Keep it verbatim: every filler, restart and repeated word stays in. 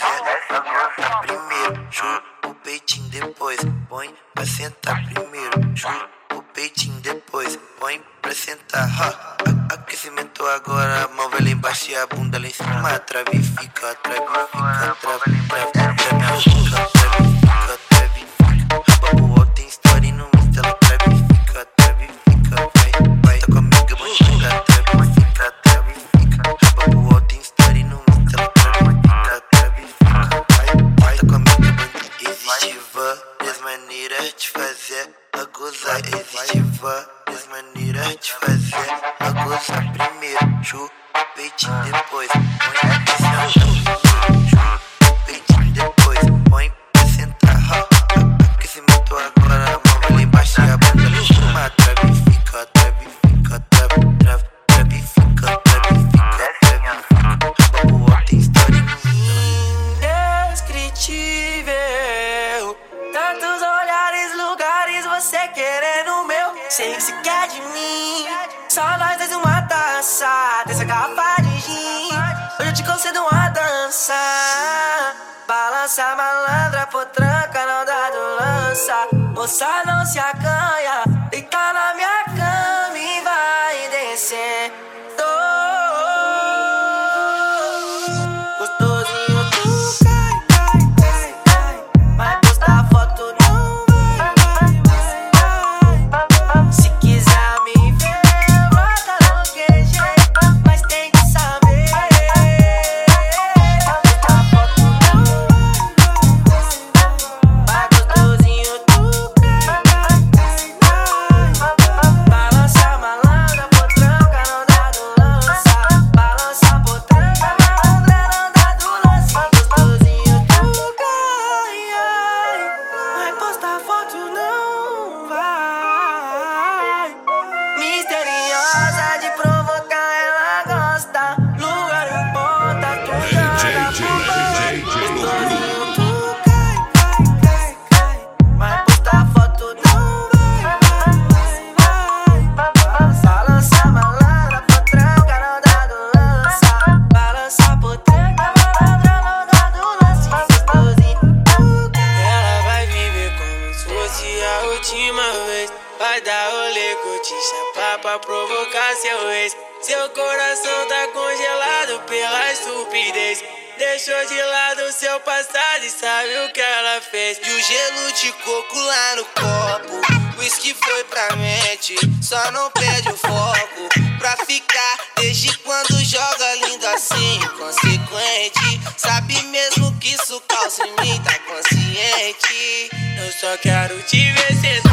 cena primeiro, juro o peitinho depois, põe pra sentar primeiro, juro o peitinho depois, põe pra sentar. Ha. Aquecimento agora, a mão vai lá embaixo e a bunda lá em cima, trave fica, trave fica, trave fica, trave fica, minha boca, trave fica, trave fica, papo alto tem história e no Insta, ela trave fica, trave fica, vai, vai, tá com a amiga bandida, trave fica, trave fica, papo alto tem história e no Insta, ela trave fica, trave fica, vai, vai, tá com a amiga bandida. Existe várias maneiras de fazer a gozar, existe várias maneiras de fazer a gozar. Primeiro, juro, peitinho depois, põe pra sentar. Juro, peitinho depois, põe pra sentar. Aquecimento agora, a mão vai lá embaixo e a bunda lá em cima. Trave fica, trave fica, trave, trave, trave fica, trave fica, trave fica. Papo alto tem história indescritível, tantos olhares, lugares, você querendo o meu, sem sequer de mim. Só nós dois uma taça, dessa garrafa de gin. Hoje eu te concedo uma dança. Balança, malandra, potranca, não dá do lança. Moça, não se acanha, deita na minha cama e vai descer. Pra provocar seu ex, seu coração tá congelado pela estupidez. Deixou de lado seu passado e sabe o que ela fez. E o gelo de coco lá no copo, o uísque foi pra mente. Só não perde o foco pra ficar, desde quando joga lindo assim, inconsequente. Sabe mesmo que isso causa em mim, tá consciente. Eu só quero te ver, cê